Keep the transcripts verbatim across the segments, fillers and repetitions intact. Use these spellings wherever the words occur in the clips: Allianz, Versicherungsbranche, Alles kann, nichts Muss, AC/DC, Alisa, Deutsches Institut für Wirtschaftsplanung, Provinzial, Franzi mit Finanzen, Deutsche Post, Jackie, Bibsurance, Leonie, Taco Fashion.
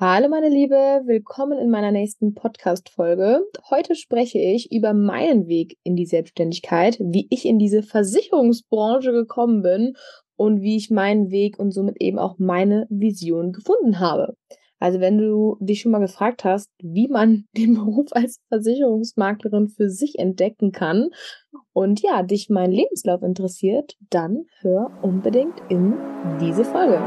Hallo meine Liebe, willkommen in meiner nächsten Podcast-Folge. Heute spreche ich über meinen Weg in die Selbstständigkeit, wie ich in diese Versicherungsbranche gekommen bin und wie ich meinen Weg und somit eben auch meine Vision gefunden habe. Also wenn du dich schon mal gefragt hast, wie man den Beruf als Versicherungsmaklerin für sich entdecken kann und ja, dich mein Lebenslauf interessiert, dann hör unbedingt in diese Folge.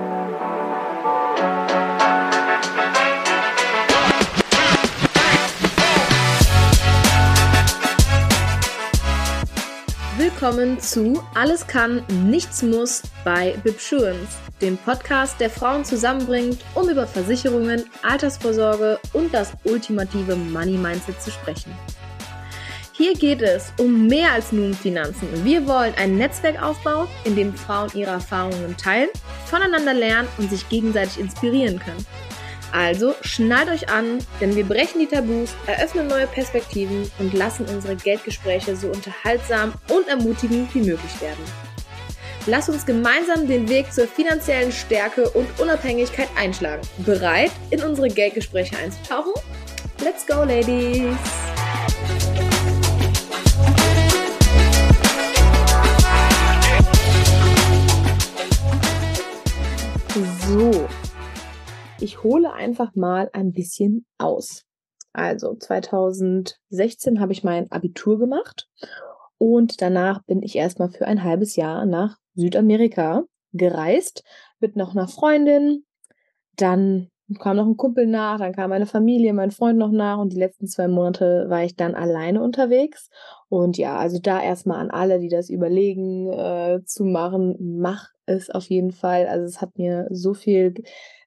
Willkommen zu Alles kann, nichts muss bei Bibsurance, dem Podcast, der Frauen zusammenbringt, um über Versicherungen, Altersvorsorge und das ultimative Money-Mindset zu sprechen. Hier geht es um mehr als nur um Finanzen. Wir wollen ein Netzwerk aufbauen, in dem Frauen ihre Erfahrungen teilen, voneinander lernen und sich gegenseitig inspirieren können. Also schnallt euch an, denn wir brechen die Tabus, eröffnen neue Perspektiven und lassen unsere Geldgespräche so unterhaltsam und ermutigend wie möglich werden. Lasst uns gemeinsam den Weg zur finanziellen Stärke und Unabhängigkeit einschlagen. Bereit, in unsere Geldgespräche einzutauchen? Let's go, Ladies! So. Ich hole einfach mal ein bisschen aus. Also zwanzig sechzehn habe ich mein Abitur gemacht und danach bin ich erstmal für ein halbes Jahr nach Südamerika gereist, mit noch einer Freundin, dann kam noch ein Kumpel nach, dann kam meine Familie, mein Freund noch nach und die letzten zwei Monate war ich dann alleine unterwegs. Und ja, also da erstmal an alle, die das überlegen äh, zu machen, mach es auf jeden Fall. Also es hat mir so viel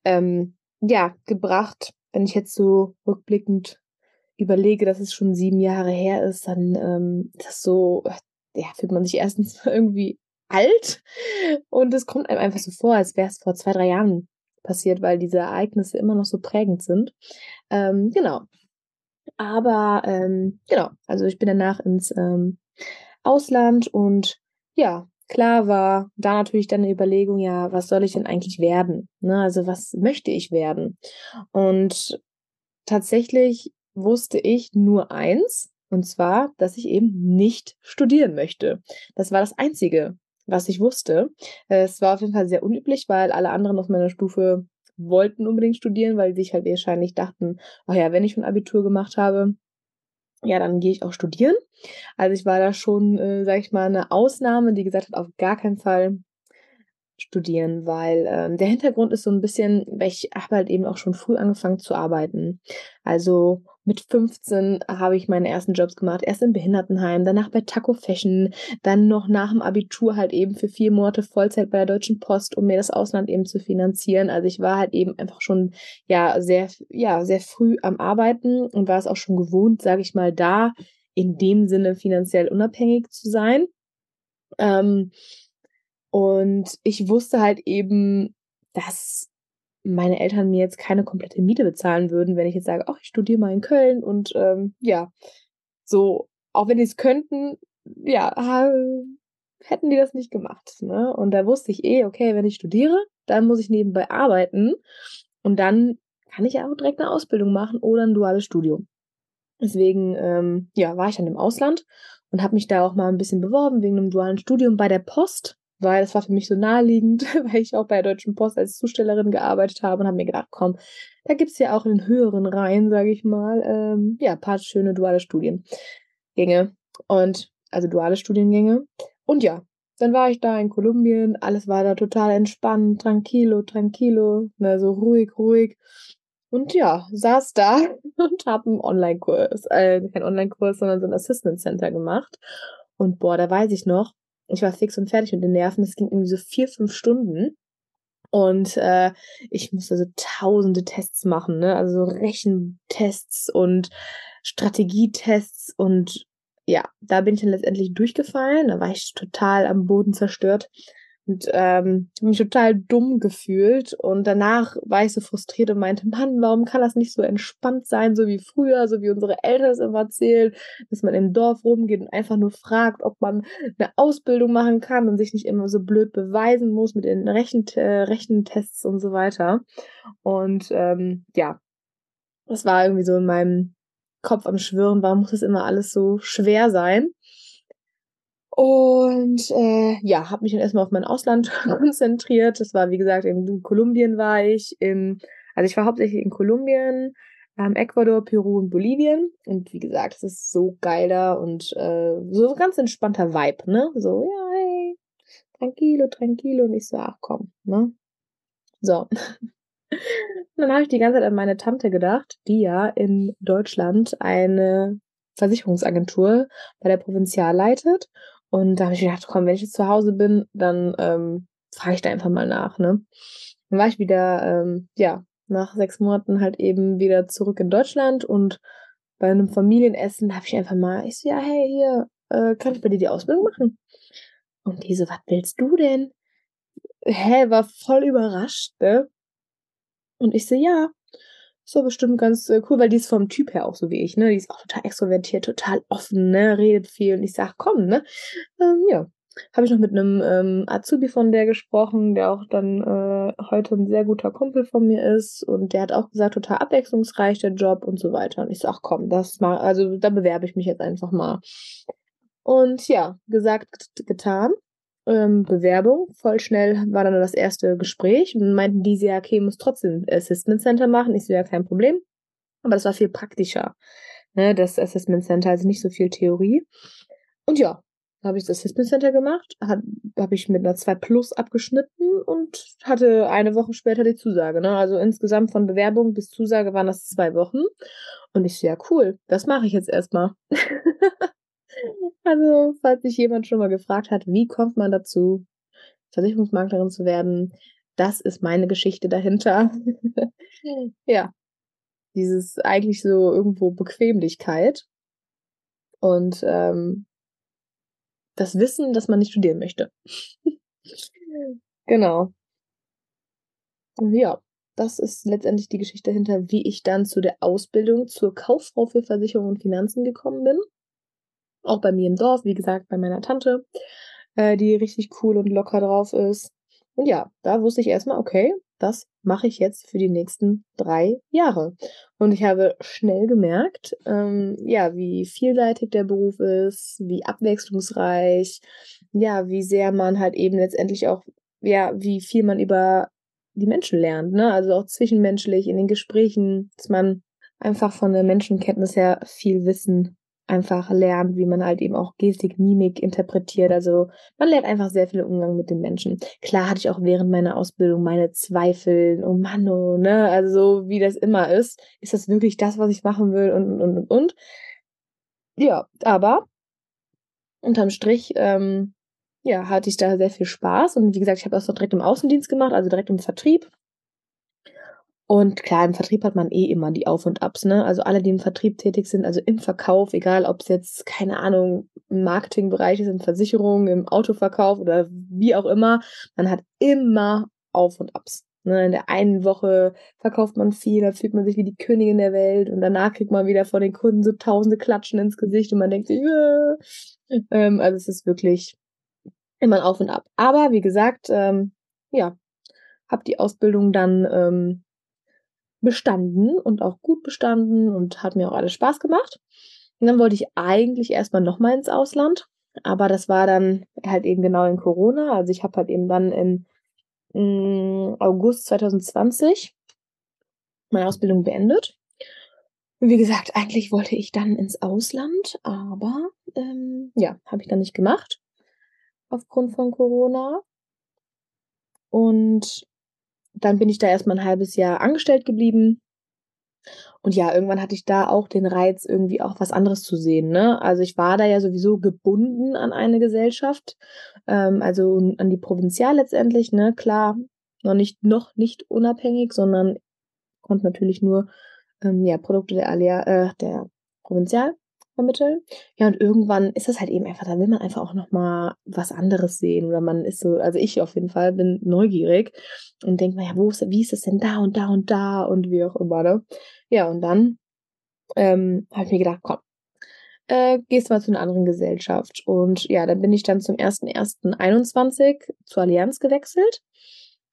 ähm, ja, gebracht. Wenn ich jetzt so rückblickend überlege, dass es schon sieben Jahre her ist, dann ähm, ist das so, ja, fühlt man sich erstens irgendwie alt und es kommt einem einfach so vor, als wäre es vor zwei, drei Jahren passiert, weil diese Ereignisse immer noch so prägend sind. Ähm, genau. Aber ähm, genau, also ich bin danach ins ähm, Ausland und ja, klar war da natürlich dann eine Überlegung, ja, was soll ich denn eigentlich werden? Ne? Also was möchte ich werden? Und tatsächlich wusste ich nur eins, und zwar, dass ich eben nicht studieren möchte. Das war das Einzige, was ich wusste. Es war auf jeden Fall sehr unüblich, weil alle anderen auf meiner Stufe wollten unbedingt studieren, weil sie sich halt wahrscheinlich dachten, ach ja, wenn ich ein Abitur gemacht habe, ja, dann gehe ich auch studieren. Also ich war da schon, äh, sag ich mal, eine Ausnahme, die gesagt hat, auf gar keinen Fall studieren, weil äh, der Hintergrund ist so ein bisschen, weil ich habe halt eben auch schon früh angefangen zu arbeiten. Also mit fünfzehn habe ich meine ersten Jobs gemacht, erst im Behindertenheim, danach bei Taco Fashion, dann noch nach dem Abitur halt eben für vier Monate Vollzeit bei der Deutschen Post, um mir das Ausland eben zu finanzieren. Also ich war halt eben einfach schon ja sehr, ja, sehr früh am Arbeiten und war es auch schon gewohnt, sage ich mal, da in dem Sinne finanziell unabhängig zu sein. Ähm, und ich wusste halt eben, dass meine Eltern mir jetzt keine komplette Miete bezahlen würden, wenn ich jetzt sage, ach, ich studiere mal in Köln und ähm, ja, so, auch wenn die es könnten, ja, hätten die das nicht gemacht, ne? Und da wusste ich eh, okay, wenn ich studiere, dann muss ich nebenbei arbeiten und dann kann ich ja auch direkt eine Ausbildung machen oder ein duales Studium. Deswegen, ähm, ja, war ich dann im Ausland und habe mich da auch mal ein bisschen beworben wegen einem dualen Studium bei der Post, weil das war für mich so naheliegend, weil ich auch bei der Deutschen Post als Zustellerin gearbeitet habe und habe mir gedacht, komm, da gibt es ja auch in den höheren Reihen, sage ich mal, ähm, ja, ein paar schöne duale Studiengänge und, also duale Studiengänge und ja, dann war ich da in Kolumbien, alles war da total entspannt, tranquilo, tranquilo, ne, so ruhig, ruhig und ja, saß da und habe einen Online-Kurs, äh, keinen Online-Kurs, sondern so ein Assistance Center gemacht und boah, da weiß ich noch, ich war fix und fertig mit den Nerven. Es ging irgendwie so vier, fünf Stunden. Und äh, ich musste so tausende Tests machen, ne? Also so Rechentests und Strategietests. Und ja, da bin ich dann letztendlich durchgefallen. Da war ich total am Boden zerstört. Und ähm, ich habe mich total dumm gefühlt und danach war ich so frustriert und meinte, Mann, warum kann das nicht so entspannt sein, so wie früher, so wie unsere Eltern es immer erzählen, dass man im Dorf rumgeht und einfach nur fragt, ob man eine Ausbildung machen kann und sich nicht immer so blöd beweisen muss mit den Rechen- äh, Rechentests und so weiter. Und ähm, ja, das war irgendwie so in meinem Kopf am Schwirren, warum muss das immer alles so schwer sein? Und äh, ja, habe mich dann erstmal auf mein Ausland konzentriert. Das war, wie gesagt, in Kolumbien war ich, in, also ich war hauptsächlich in Kolumbien, ähm, Ecuador, Peru und Bolivien. Und wie gesagt, es ist so geil da und äh, so ein ganz entspannter Vibe, ne? So, ja, hey, tranquilo, tranquilo. Und ich so, ach komm, ne? So. Dann habe ich die ganze Zeit an meine Tante gedacht, die ja in Deutschland eine Versicherungsagentur bei der Provinzial leitet. Und da habe ich gedacht, komm, wenn ich jetzt zu Hause bin, dann ähm, frage ich da einfach mal nach, ne? Dann war ich wieder, ähm, ja, nach sechs Monaten halt eben wieder zurück in Deutschland und bei einem Familienessen habe ich einfach mal, ich so, ja, hey, hier, äh, kann ich bei dir die Ausbildung machen? Und die so, was willst du denn? Hä, war voll überrascht, ne? Und ich so, ja, so bestimmt ganz cool, weil die ist vom Typ her auch so wie ich, ne? Die ist auch total extrovertiert, total offen, ne? Redet viel und ich sag, komm, ne? Ähm, ja, habe ich noch mit einem ähm, Azubi von der gesprochen, der auch dann äh, heute ein sehr guter Kumpel von mir ist und der hat auch gesagt, total abwechslungsreich der Job und so weiter. Und ich sag, komm, das mal, also da bewerbe ich mich jetzt einfach mal. Und ja, gesagt, getan. Ähm, Bewerbung, voll schnell war dann das erste Gespräch und meinten die ja, okay, muss trotzdem Assessment Center machen, ich so, ja, kein Problem, aber das war viel praktischer, ne, das Assessment Center, also nicht so viel Theorie und ja, habe ich das Assessment Center gemacht, habe hab ich mit einer zwei plus abgeschnitten und hatte eine Woche später die Zusage, ne, also insgesamt von Bewerbung bis Zusage waren das zwei Wochen und ich so, ja, cool, das mache ich jetzt erstmal. Also, falls sich jemand schon mal gefragt hat, wie kommt man dazu, Versicherungsmaklerin zu werden, das ist meine Geschichte dahinter. Ja, dieses eigentlich so irgendwo Bequemlichkeit und ähm, das Wissen, dass man nicht studieren möchte. Genau. Ja, das ist letztendlich die Geschichte dahinter, wie ich dann zu der Ausbildung zur Kauffrau für Versicherung und Finanzen gekommen bin. Auch bei mir im Dorf, wie gesagt, bei meiner Tante, äh, die richtig cool und locker drauf ist. Und ja, da wusste ich erstmal, okay, das mache ich jetzt für die nächsten drei Jahre. Und ich habe schnell gemerkt, ähm, ja, wie vielseitig der Beruf ist, wie abwechslungsreich, ja, wie sehr man halt eben letztendlich auch, ja, wie viel man über die Menschen lernt, ne? Also auch zwischenmenschlich in den Gesprächen, dass man einfach von der Menschenkenntnis her viel Wissen einfach lernt, wie man halt eben auch Gestik, Mimik interpretiert. Also man lernt einfach sehr viel Umgang mit den Menschen. Klar hatte ich auch während meiner Ausbildung meine Zweifel. Oh Mann, oh, ne? Also wie das immer ist. Ist das wirklich das, was ich machen will? Und, und, und, und. Ja, aber unterm Strich, ähm, ja, hatte ich da sehr viel Spaß. Und wie gesagt, ich habe das auch direkt im Außendienst gemacht, also direkt im Vertrieb. Und klar, im Vertrieb hat man eh immer die Auf- und Abs, ne? Also alle, die im Vertrieb tätig sind, also im Verkauf, egal ob es jetzt, keine Ahnung, im Marketingbereich ist, in Versicherungen, im Autoverkauf oder wie auch immer, man hat immer Auf- und Abs. Ne? In der einen Woche verkauft man viel, da fühlt man sich wie die Königin der Welt und danach kriegt man wieder von den Kunden so tausende Klatschen ins Gesicht und man denkt sich, äh. ähm, also es ist wirklich immer ein Auf und Ab. Aber wie gesagt, ähm, ja, hab die Ausbildung dann ähm, bestanden und auch gut bestanden und hat mir auch alles Spaß gemacht. Und dann wollte ich eigentlich erstmal nochmal ins Ausland, aber das war dann halt eben genau in Corona. Also ich habe halt eben dann im August zwanzig zwanzig meine Ausbildung beendet. Und wie gesagt, eigentlich wollte ich dann ins Ausland, aber ähm, ja, habe ich dann nicht gemacht aufgrund von Corona. Und dann bin ich da erstmal ein halbes Jahr angestellt geblieben. Und ja, irgendwann hatte ich da auch den Reiz, irgendwie auch was anderes zu sehen, ne? Also ich war da ja sowieso gebunden an eine Gesellschaft, ähm, also an die Provinzial letztendlich, ne? Klar, noch nicht, noch nicht unabhängig, sondern konnte natürlich nur ähm, ja, Produkte der, Allia, äh, der Provinzial vermitteln. Ja, und irgendwann ist das halt eben einfach, da will man einfach auch nochmal was anderes sehen oder man ist so, also ich auf jeden Fall bin neugierig und denke mir, ja, wo ist, wie ist das denn da und da und da und wie auch immer, ne? Ja, und dann ähm, habe ich mir gedacht, komm, äh, gehst mal zu einer anderen Gesellschaft. Und ja, dann bin ich dann zum ersten ersten einundzwanzig zur Allianz gewechselt,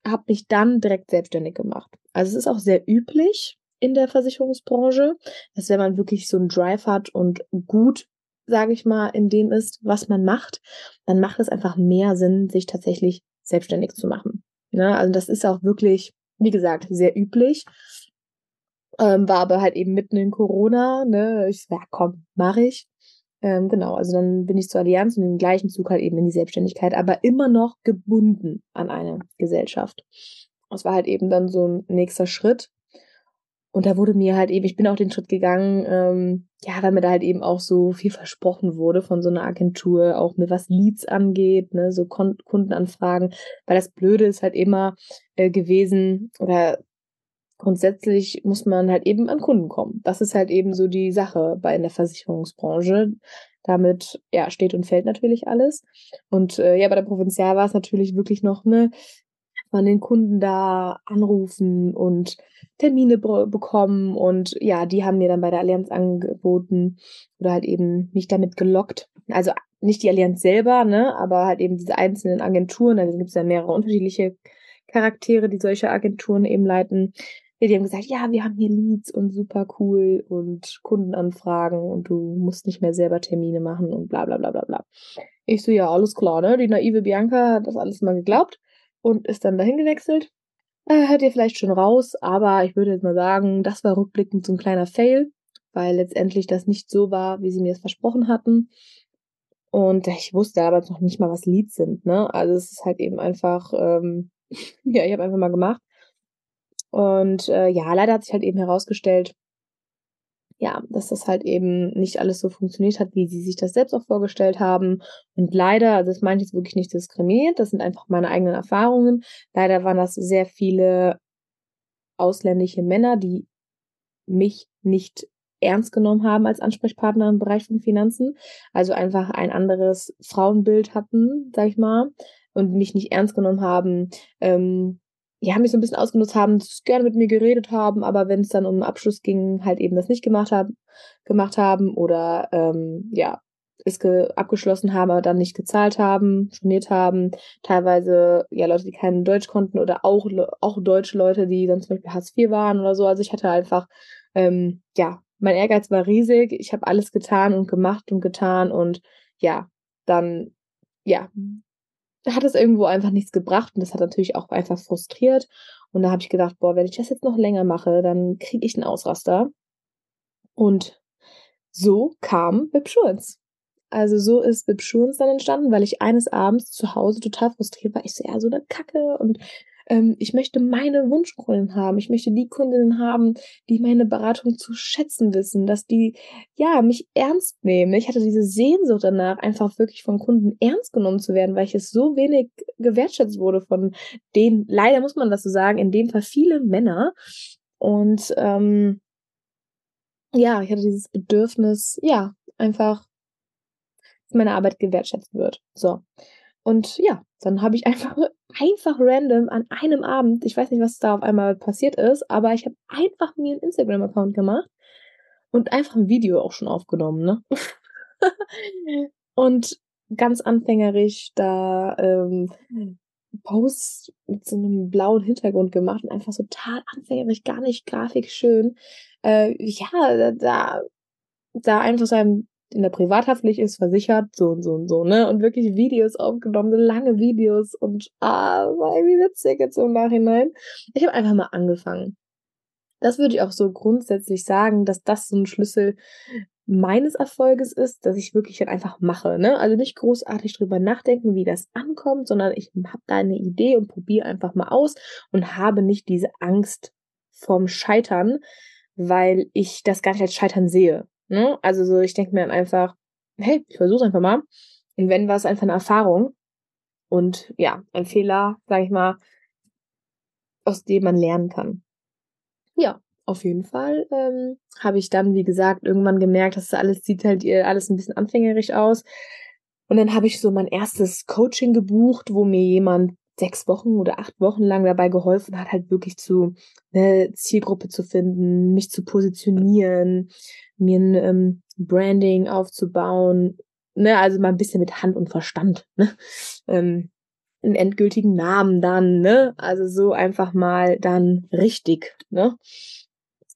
habe mich dann direkt selbstständig gemacht. Also es ist auch sehr üblich in der Versicherungsbranche, dass wenn man wirklich so einen Drive hat und gut, sage ich mal, in dem ist, was man macht, dann macht es einfach mehr Sinn, sich tatsächlich selbstständig zu machen. Ne? Also das ist auch wirklich, wie gesagt, sehr üblich. Ähm, war aber halt eben mitten in Corona. Ne? Ich sag, ja, komm, mach ich. Ähm, genau, also dann bin ich zur Allianz und im gleichen Zug halt eben in die Selbstständigkeit, aber immer noch gebunden an eine Gesellschaft. Das war halt eben dann so ein nächster Schritt. Und da wurde mir halt eben, ich bin auch den Schritt gegangen, ähm, ja, weil mir da halt eben auch so viel versprochen wurde von so einer Agentur, auch mit was Leads angeht, ne, so Kon- Kundenanfragen, weil das Blöde ist halt immer äh, gewesen oder grundsätzlich muss man halt eben an Kunden kommen. Das ist halt eben so die Sache bei in der Versicherungsbranche. Damit, ja, steht und fällt natürlich alles. Und äh, ja, bei der Provinzial war es natürlich wirklich noch eine man den Kunden da anrufen und Termine b- bekommen und ja, die haben mir dann bei der Allianz angeboten oder halt eben mich damit gelockt. Also nicht die Allianz selber, ne, aber halt eben diese einzelnen Agenturen, da gibt es ja mehrere unterschiedliche Charaktere, die solche Agenturen eben leiten. Ja, die haben gesagt, ja, wir haben hier Leads und super cool und Kundenanfragen und du musst nicht mehr selber Termine machen und bla bla bla bla bla. Ich so, ja, alles klar, ne, die naive Bianca hat das alles mal geglaubt. Und ist dann dahin gewechselt. Äh, hört ihr vielleicht schon raus, aber ich würde jetzt mal sagen, das war rückblickend so ein kleiner Fail, weil letztendlich das nicht so war, wie sie mir es versprochen hatten. Und ich wusste aber noch nicht mal, was Leads sind, ne? Also es ist halt eben einfach, ähm, ja, ich habe einfach mal gemacht. Und äh, ja, leider hat sich halt eben herausgestellt, ja, dass das halt eben nicht alles so funktioniert hat, wie sie sich das selbst auch vorgestellt haben. Und leider, also das meine ich jetzt wirklich nicht diskriminiert, das sind einfach meine eigenen Erfahrungen. Leider waren das sehr viele ausländische Männer, die mich nicht ernst genommen haben als Ansprechpartner im Bereich von Finanzen. Also einfach ein anderes Frauenbild hatten, sag ich mal, und mich nicht ernst genommen haben, ähm, ja, mich so ein bisschen ausgenutzt haben, gerne mit mir geredet haben, aber wenn es dann um einen Abschluss ging, halt eben das nicht gemacht haben, gemacht haben oder ähm, ja, es ge- abgeschlossen haben, aber dann nicht gezahlt haben, storniert haben. Teilweise ja Leute, die kein Deutsch konnten oder auch, auch deutsche Leute, die dann zum Beispiel Hartz vier waren oder so. Also ich hatte einfach, ähm, ja, mein Ehrgeiz war riesig. Ich habe alles getan und gemacht und getan und ja, dann, ja, hat es irgendwo einfach nichts gebracht und das hat natürlich auch einfach frustriert und da habe ich gedacht, boah, wenn ich das jetzt noch länger mache, dann kriege ich einen Ausraster und so kam Bibsurance. Also so ist Bibsurance dann entstanden, weil ich eines Abends zu Hause total frustriert war, ich so, ja, so eine Kacke und ähm, ich möchte meine Wunschkunden haben, ich möchte die Kundinnen haben, die meine Beratung zu schätzen wissen, dass die, ja, mich ernst nehmen. Ich hatte diese Sehnsucht danach, einfach wirklich von Kunden ernst genommen zu werden, weil ich es so wenig gewertschätzt wurde von den, leider muss man das so sagen, in dem Fall viele Männer. Und ähm, ja, ich hatte dieses Bedürfnis, ja, einfach, dass meine Arbeit gewertschätzt wird. So. Und ja, dann habe ich einfach einfach random an einem Abend, ich weiß nicht, was da auf einmal passiert ist, aber ich habe einfach mir einen Instagram-Account gemacht und einfach ein Video auch schon aufgenommen, ne? Und ganz anfängerisch da ähm, Posts mit so einem blauen Hintergrund gemacht und einfach total anfängerisch, gar nicht grafikschön. Äh, ja, da, da einfach so ein in der Privathaftpflicht ist, versichert, so und so und so, ne? Und wirklich Videos aufgenommen, so lange Videos und ah, war irgendwie witzig jetzt im Nachhinein. Ich habe einfach mal angefangen. Das würde ich auch so grundsätzlich sagen, dass das so ein Schlüssel meines Erfolges ist, dass ich wirklich dann einfach mache, ne? Also nicht großartig drüber nachdenken, wie das ankommt, sondern ich habe da eine Idee und probiere einfach mal aus und habe nicht diese Angst vorm Scheitern, weil ich das gar nicht als Scheitern sehe. Also so, ich denke mir dann einfach, hey, ich versuch's einfach mal. Und wenn, war es einfach eine Erfahrung. Und ja, ein Fehler, sag ich mal, aus dem man lernen kann. Ja, auf jeden Fall ähm, habe ich dann, wie gesagt, irgendwann gemerkt, dass das alles sieht halt alles ein bisschen anfängerisch aus. Und dann habe ich so mein erstes Coaching gebucht, wo mir jemand sechs Wochen oder acht Wochen lang dabei geholfen hat, halt wirklich zu eine Zielgruppe zu finden, mich zu positionieren, mir ein ähm, Branding aufzubauen, ne, also mal ein bisschen mit Hand und Verstand, ne, ähm, einen endgültigen Namen dann, ne, also so einfach mal dann richtig, ne.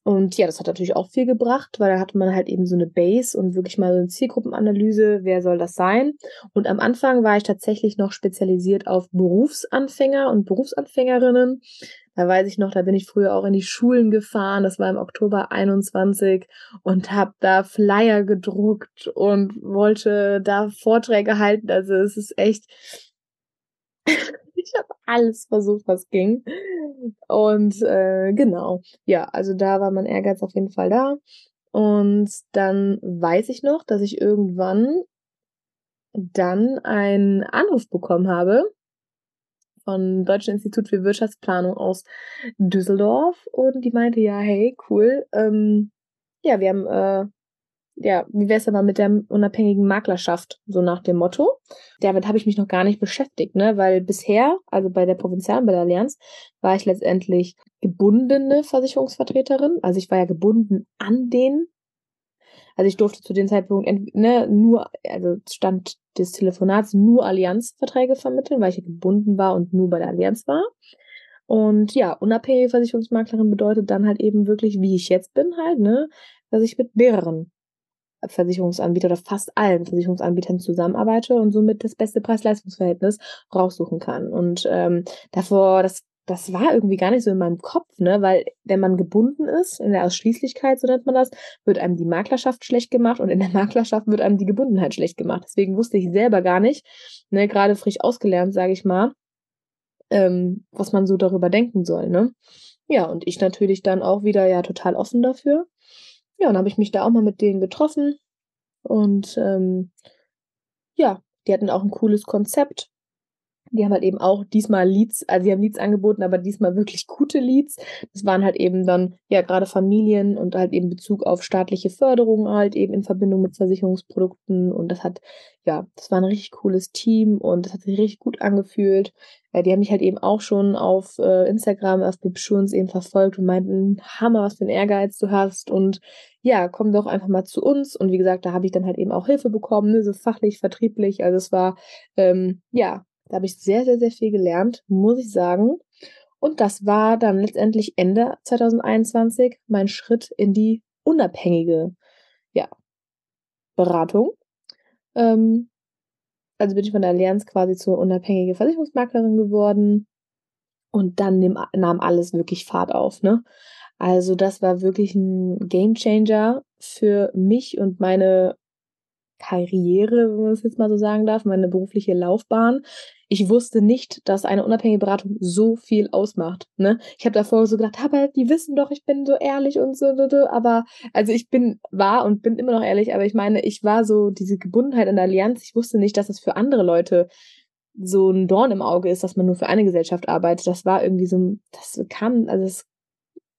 Und ja, das hat natürlich auch viel gebracht, weil da hatte man halt eben so eine Base und wirklich mal so eine Zielgruppenanalyse, wer soll das sein? Und am Anfang war ich tatsächlich noch spezialisiert auf Berufsanfänger und Berufsanfängerinnen. Da weiß ich noch, da bin ich früher auch in die Schulen gefahren, das war im Oktober einundzwanzig und habe da Flyer gedruckt und wollte da Vorträge halten. Also es ist echt... Ich habe alles versucht, was ging. Und äh, genau, ja, also da war mein Ehrgeiz auf jeden Fall da. Und dann weiß ich noch, dass ich irgendwann dann einen Anruf bekommen habe vom Deutschen Institut für Wirtschaftsplanung aus Düsseldorf. Und die meinte, ja, hey, cool, ähm, ja, wir haben... Äh, ja, wie wär's aber mit der unabhängigen Maklerschaft, so nach dem Motto. Damit habe ich mich noch gar nicht beschäftigt, ne, weil bisher, also bei der Provinzial, bei der Allianz, war ich letztendlich gebundene Versicherungsvertreterin, also ich war ja gebunden an den, also ich durfte zu dem Zeitpunkt, ne, nur, also Stand des Telefonats, nur Allianzverträge vermitteln, weil ich ja gebunden war und nur bei der Allianz war. Und ja, unabhängige Versicherungsmaklerin bedeutet dann halt eben wirklich, wie ich jetzt bin halt, ne, dass ich mit mehreren Versicherungsanbieter oder fast allen Versicherungsanbietern zusammenarbeite und somit das beste Preis-Leistungs-Verhältnis raussuchen kann. Und ähm, davor, das, das war irgendwie gar nicht so in meinem Kopf, ne, weil wenn man gebunden ist, in der Ausschließlichkeit, so nennt man das, wird einem die Maklerschaft schlecht gemacht und in der Maklerschaft wird einem die Gebundenheit schlecht gemacht. Deswegen wusste ich selber gar nicht, ne, gerade frisch ausgelernt, sage ich mal, ähm, was man so darüber denken soll, ne. Ja, und ich natürlich dann auch wieder ja total offen dafür. Ja, dann habe ich mich da auch mal mit denen getroffen und ähm, ja, die hatten auch ein cooles Konzept. Die haben halt eben auch diesmal Leads, also sie haben Leads angeboten, aber diesmal wirklich gute Leads. Das waren halt eben dann, ja, gerade Familien und halt eben Bezug auf staatliche Förderung halt eben in Verbindung mit Versicherungsprodukten und das hat, ja, das war ein richtig cooles Team und das hat sich richtig gut angefühlt. Ja, die haben mich halt eben auch schon auf äh, Instagram, auf Bibsurance eben verfolgt und meinten, Hammer, was für ein Ehrgeiz du hast und ja, komm doch einfach mal zu uns und wie gesagt, da habe ich dann halt eben auch Hilfe bekommen, ne, so fachlich, vertrieblich, also es war, ähm, ja, da habe ich sehr, sehr, sehr viel gelernt, muss ich sagen. Und das war dann letztendlich Ende zwanzig einundzwanzig mein Schritt in die unabhängige, ja, Beratung. Ähm, also bin ich von der Allianz quasi zur unabhängigen Versicherungsmaklerin geworden. Und dann nahm alles wirklich Fahrt auf, ne? Also das war wirklich ein Gamechanger für mich und meine Karriere, wenn man es jetzt mal so sagen darf, meine berufliche Laufbahn. Ich wusste nicht, dass eine unabhängige Beratung so viel ausmacht. Ne? Ich habe davor so gedacht, aber die wissen doch, ich bin so ehrlich und so, aber also ich bin, war und bin immer noch ehrlich, aber ich meine, ich war so, diese Gebundenheit an der Allianz, ich wusste nicht, dass das für andere Leute so ein Dorn im Auge ist, dass man nur für eine Gesellschaft arbeitet. Das war irgendwie so, das kam, also es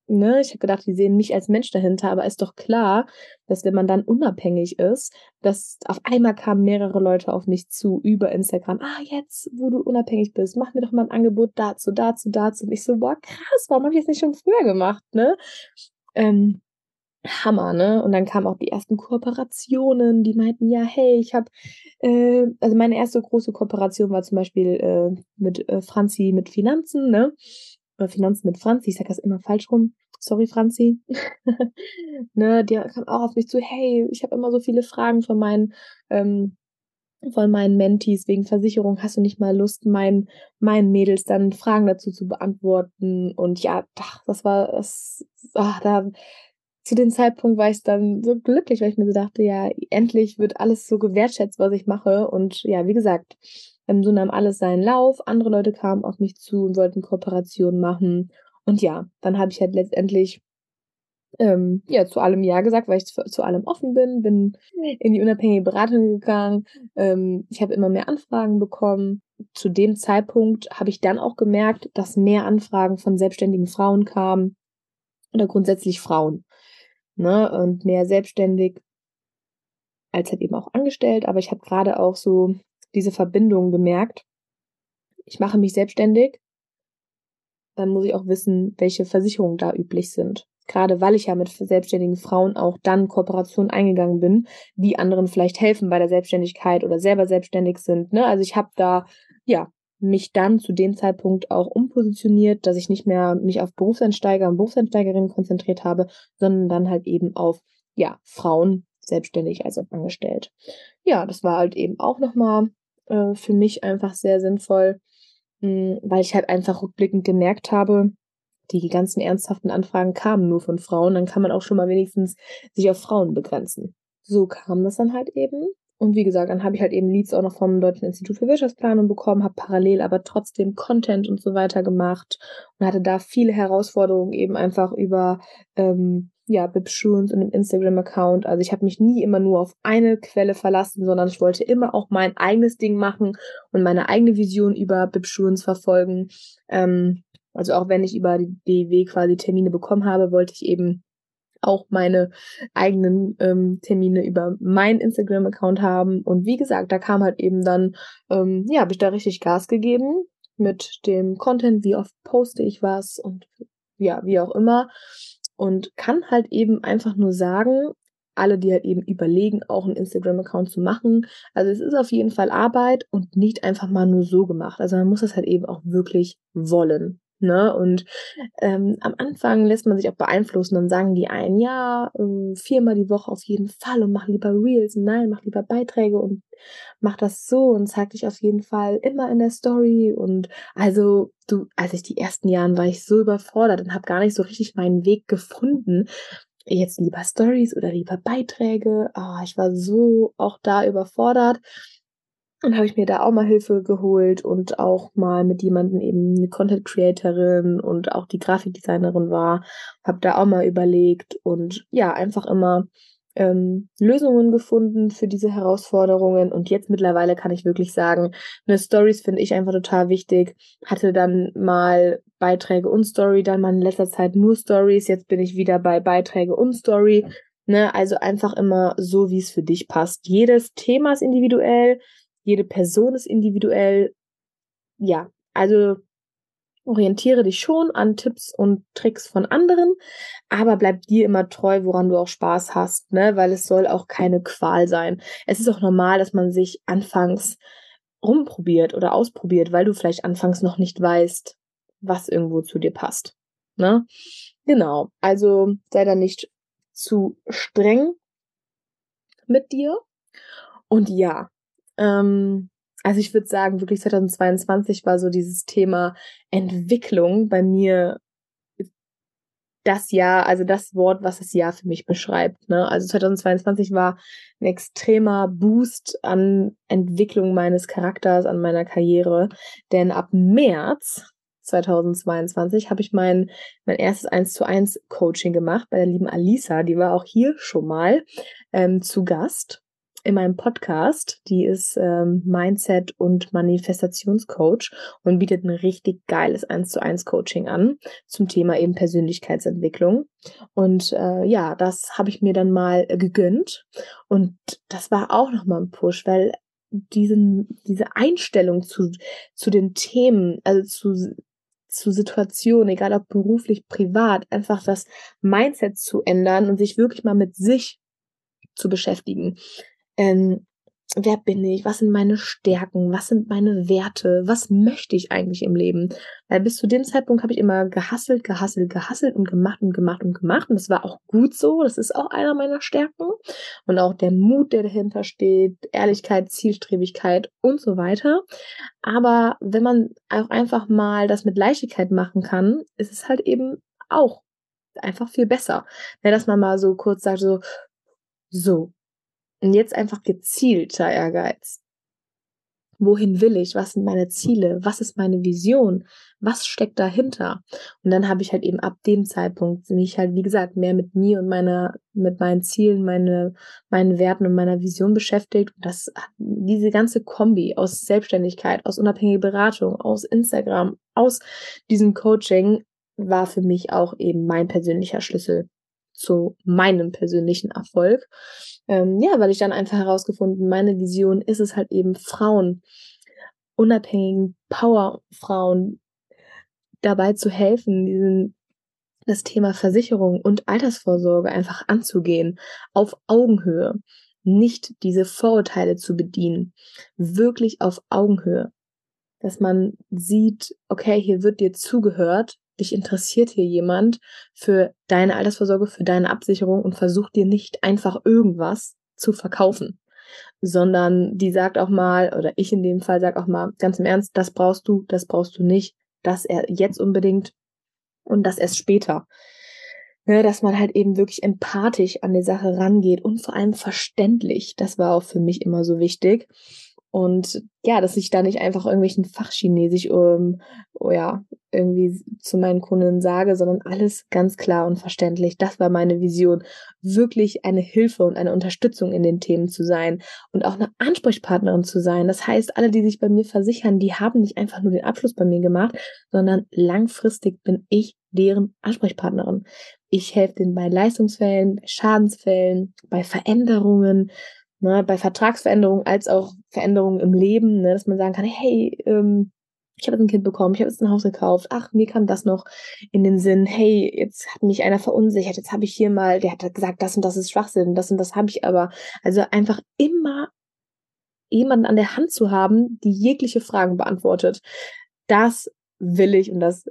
Ne, ich habe gedacht, die sehen mich als Mensch dahinter, aber ist doch klar, dass wenn man dann unabhängig ist, dass auf einmal kamen mehrere Leute auf mich zu über Instagram. Ah, jetzt, wo du unabhängig bist, mach mir doch mal ein Angebot dazu, dazu, dazu. Und ich so, boah, krass, warum habe ich das nicht schon früher gemacht, ne? Ähm, Hammer, ne? Und dann kamen auch die ersten Kooperationen, die meinten, ja, hey, ich habe, äh, also meine erste große Kooperation war zum Beispiel äh, mit äh, Franzi mit Finanzen, ne? Oder Finanzen mit Franzi, ich sag das immer falsch rum. Sorry, Franzi. Ne, die kam auch auf mich zu, hey, ich habe immer so viele Fragen von meinen, ähm, von meinen Mentees wegen Versicherung. Hast du nicht mal Lust, meinen, meinen Mädels dann Fragen dazu zu beantworten? Und ja, das war, das, ach, da, zu dem Zeitpunkt war ich dann so glücklich, weil ich mir so dachte, ja, endlich wird alles so gewertschätzt, was ich mache. Und ja, wie gesagt, so nahm alles seinen Lauf. Andere Leute kamen auf mich zu und wollten Kooperationen machen. Und ja, dann habe ich halt letztendlich ähm, ja, zu allem Ja gesagt, weil ich zu, zu allem offen bin, bin in die unabhängige Beratung gegangen. Ähm, ich habe immer mehr Anfragen bekommen. Zu dem Zeitpunkt habe ich dann auch gemerkt, dass mehr Anfragen von selbstständigen Frauen kamen, oder grundsätzlich Frauen, ne, und mehr selbstständig als halt eben auch angestellt. Aber ich habe gerade auch so diese Verbindung gemerkt. Ich mache mich selbstständig, dann muss ich auch wissen, welche Versicherungen da üblich sind. Gerade weil ich ja mit selbstständigen Frauen auch dann Kooperationen eingegangen bin, die anderen vielleicht helfen bei der Selbstständigkeit oder selber selbstständig sind, ne? Also ich habe da ja mich dann zu dem Zeitpunkt auch umpositioniert, dass ich nicht mehr mich auf Berufseinsteiger und Berufseinsteigerinnen konzentriert habe, sondern dann halt eben auf ja Frauen, selbstständig als auch angestellt. Ja, das war halt eben auch nochmal äh, für mich einfach sehr sinnvoll, mh, weil ich halt einfach rückblickend gemerkt habe, die ganzen ernsthaften Anfragen kamen nur von Frauen, dann kann man auch schon mal wenigstens sich auf Frauen begrenzen. So kam das dann halt eben. Und wie gesagt, dann habe ich halt eben Leads auch noch vom Deutschen Institut für Wirtschaftsplanung bekommen, habe parallel aber trotzdem Content und so weiter gemacht und hatte da viele Herausforderungen eben einfach über ähm, ja, Bibsurance und dem Instagram-Account. Also ich habe mich nie immer nur auf eine Quelle verlassen, sondern ich wollte immer auch mein eigenes Ding machen und meine eigene Vision über Bibsurance verfolgen. Ähm, also auch wenn ich über die D E W quasi Termine bekommen habe, wollte ich eben auch meine eigenen ähm, Termine über meinen Instagram-Account haben. Und wie gesagt, da kam halt eben dann, ähm, ja, habe ich da richtig Gas gegeben mit dem Content, wie oft poste ich was und ja, wie auch immer. Und kann halt eben einfach nur sagen, alle, die halt eben überlegen, auch einen Instagram-Account zu machen, also es ist auf jeden Fall Arbeit und nicht einfach mal nur so gemacht. Also man muss das halt eben auch wirklich wollen. Ne? Und ähm, am Anfang lässt man sich auch beeinflussen, dann sagen die einen, ja, äh, viermal die Woche auf jeden Fall und mach lieber Reels, nein, mach lieber Beiträge und mach das so und zeig dich auf jeden Fall immer in der Story. Und also du, als ich die ersten Jahren war ich so überfordert und habe gar nicht so richtig meinen Weg gefunden, jetzt lieber Stories oder lieber Beiträge, oh, ich war so auch da überfordert. Und habe ich mir da auch mal Hilfe geholt und auch mal mit jemandem eben eine Content-Creatorin und auch die Grafikdesignerin war. Habe da auch mal überlegt und ja, einfach immer ähm, Lösungen gefunden für diese Herausforderungen. Und jetzt mittlerweile kann ich wirklich sagen, ne, Stories finde ich einfach total wichtig. Hatte dann mal Beiträge und Story, dann mal in letzter Zeit nur Stories. Jetzt bin ich wieder bei Beiträge und Story. Ne, also einfach immer so, wie es für dich passt. Jedes Thema ist individuell. Jede Person ist individuell. Ja, also orientiere dich schon an Tipps und Tricks von anderen, aber bleib dir immer treu, woran du auch Spaß hast, ne? Weil es soll auch keine Qual sein. Es ist auch normal, dass man sich anfangs rumprobiert oder ausprobiert, weil du vielleicht anfangs noch nicht weißt, was irgendwo zu dir passt, ne? Genau, also sei da nicht zu streng mit dir. Und ja, also ich würde sagen, wirklich zweitausendzweiundzwanzig war so dieses Thema Entwicklung bei mir das Jahr, also das Wort, was das Jahr für mich beschreibt, ne? Also zweitausendzweiundzwanzig war ein extremer Boost an Entwicklung meines Charakters, an meiner Karriere, denn ab März zweitausendzweiundzwanzig habe ich mein, mein erstes eins zu eins Coaching gemacht bei der lieben Alisa, die war auch hier schon mal ähm, zu Gast in meinem Podcast. Die ist ähm, Mindset- und Manifestationscoach und bietet ein richtig geiles eins zu eins Coaching an zum Thema eben Persönlichkeitsentwicklung. Und äh, ja, das habe ich mir dann mal äh, gegönnt. Und das war auch nochmal ein Push, weil diesen, diese Einstellung zu, zu den Themen, also zu, zu Situationen, egal ob beruflich, privat, einfach das Mindset zu ändern und sich wirklich mal mit sich zu beschäftigen. Ähm, wer bin ich? Was sind meine Stärken? Was sind meine Werte? Was möchte ich eigentlich im Leben? Weil bis zu dem Zeitpunkt habe ich immer gehasselt, gehasselt, gehasselt und gemacht und gemacht und gemacht. Und das war auch gut so. Das ist auch einer meiner Stärken. Und auch der Mut, der dahinter steht, Ehrlichkeit, Zielstrebigkeit und so weiter. Aber wenn man auch einfach mal das mit Leichtigkeit machen kann, ist es halt eben auch einfach viel besser. Ja, dass man mal so kurz sagt, so, so. Und jetzt einfach gezielter Ehrgeiz. Wohin will ich? Was sind meine Ziele? Was ist meine Vision? Was steckt dahinter? Und dann habe ich halt eben ab dem Zeitpunkt mich halt, wie gesagt, mehr mit mir und meiner, mit meinen Zielen, meine, meinen Werten und meiner Vision beschäftigt. Und das, diese ganze Kombi aus Selbstständigkeit, aus unabhängiger Beratung, aus Instagram, aus diesem Coaching war für mich auch eben mein persönlicher Schlüssel zu meinem persönlichen Erfolg. Ähm, ja, weil ich dann einfach herausgefunden, meine Vision ist es halt eben, Frauen, unabhängigen Powerfrauen dabei zu helfen, diesen das Thema Versicherung und Altersvorsorge einfach anzugehen, auf Augenhöhe, nicht diese Vorurteile zu bedienen, wirklich auf Augenhöhe, dass man sieht, okay, hier wird dir zugehört, dich interessiert hier jemand für deine Altersvorsorge, für deine Absicherung und versucht dir nicht einfach irgendwas zu verkaufen, sondern die sagt auch mal, oder ich in dem Fall sage auch mal, ganz im Ernst, das brauchst du, das brauchst du nicht, das jetzt unbedingt und das erst später. Ja, dass man halt eben wirklich empathisch an die Sache rangeht und vor allem verständlich. Das war auch für mich immer so wichtig. Und ja, dass ich da nicht einfach irgendwelchen Fachchinesisch ähm, oh ja, irgendwie zu meinen Kunden sage, sondern alles ganz klar und verständlich. Das war meine Vision, wirklich eine Hilfe und eine Unterstützung in den Themen zu sein und auch eine Ansprechpartnerin zu sein. Das heißt, alle, die sich bei mir versichern, die haben nicht einfach nur den Abschluss bei mir gemacht, sondern langfristig bin ich deren Ansprechpartnerin. Ich helfe denen bei Leistungsfällen, bei Schadensfällen, bei Veränderungen, ne, bei Vertragsveränderungen als auch Veränderungen im Leben, ne, dass man sagen kann, hey, ähm, ich habe jetzt ein Kind bekommen, ich habe jetzt ein Haus gekauft, ach, mir kam das noch in den Sinn, hey, jetzt hat mich einer verunsichert, jetzt habe ich hier mal, der hat gesagt, das und das ist Schwachsinn, das und das habe ich aber. Also einfach immer jemanden an der Hand zu haben, die jegliche Fragen beantwortet. Das will ich und das,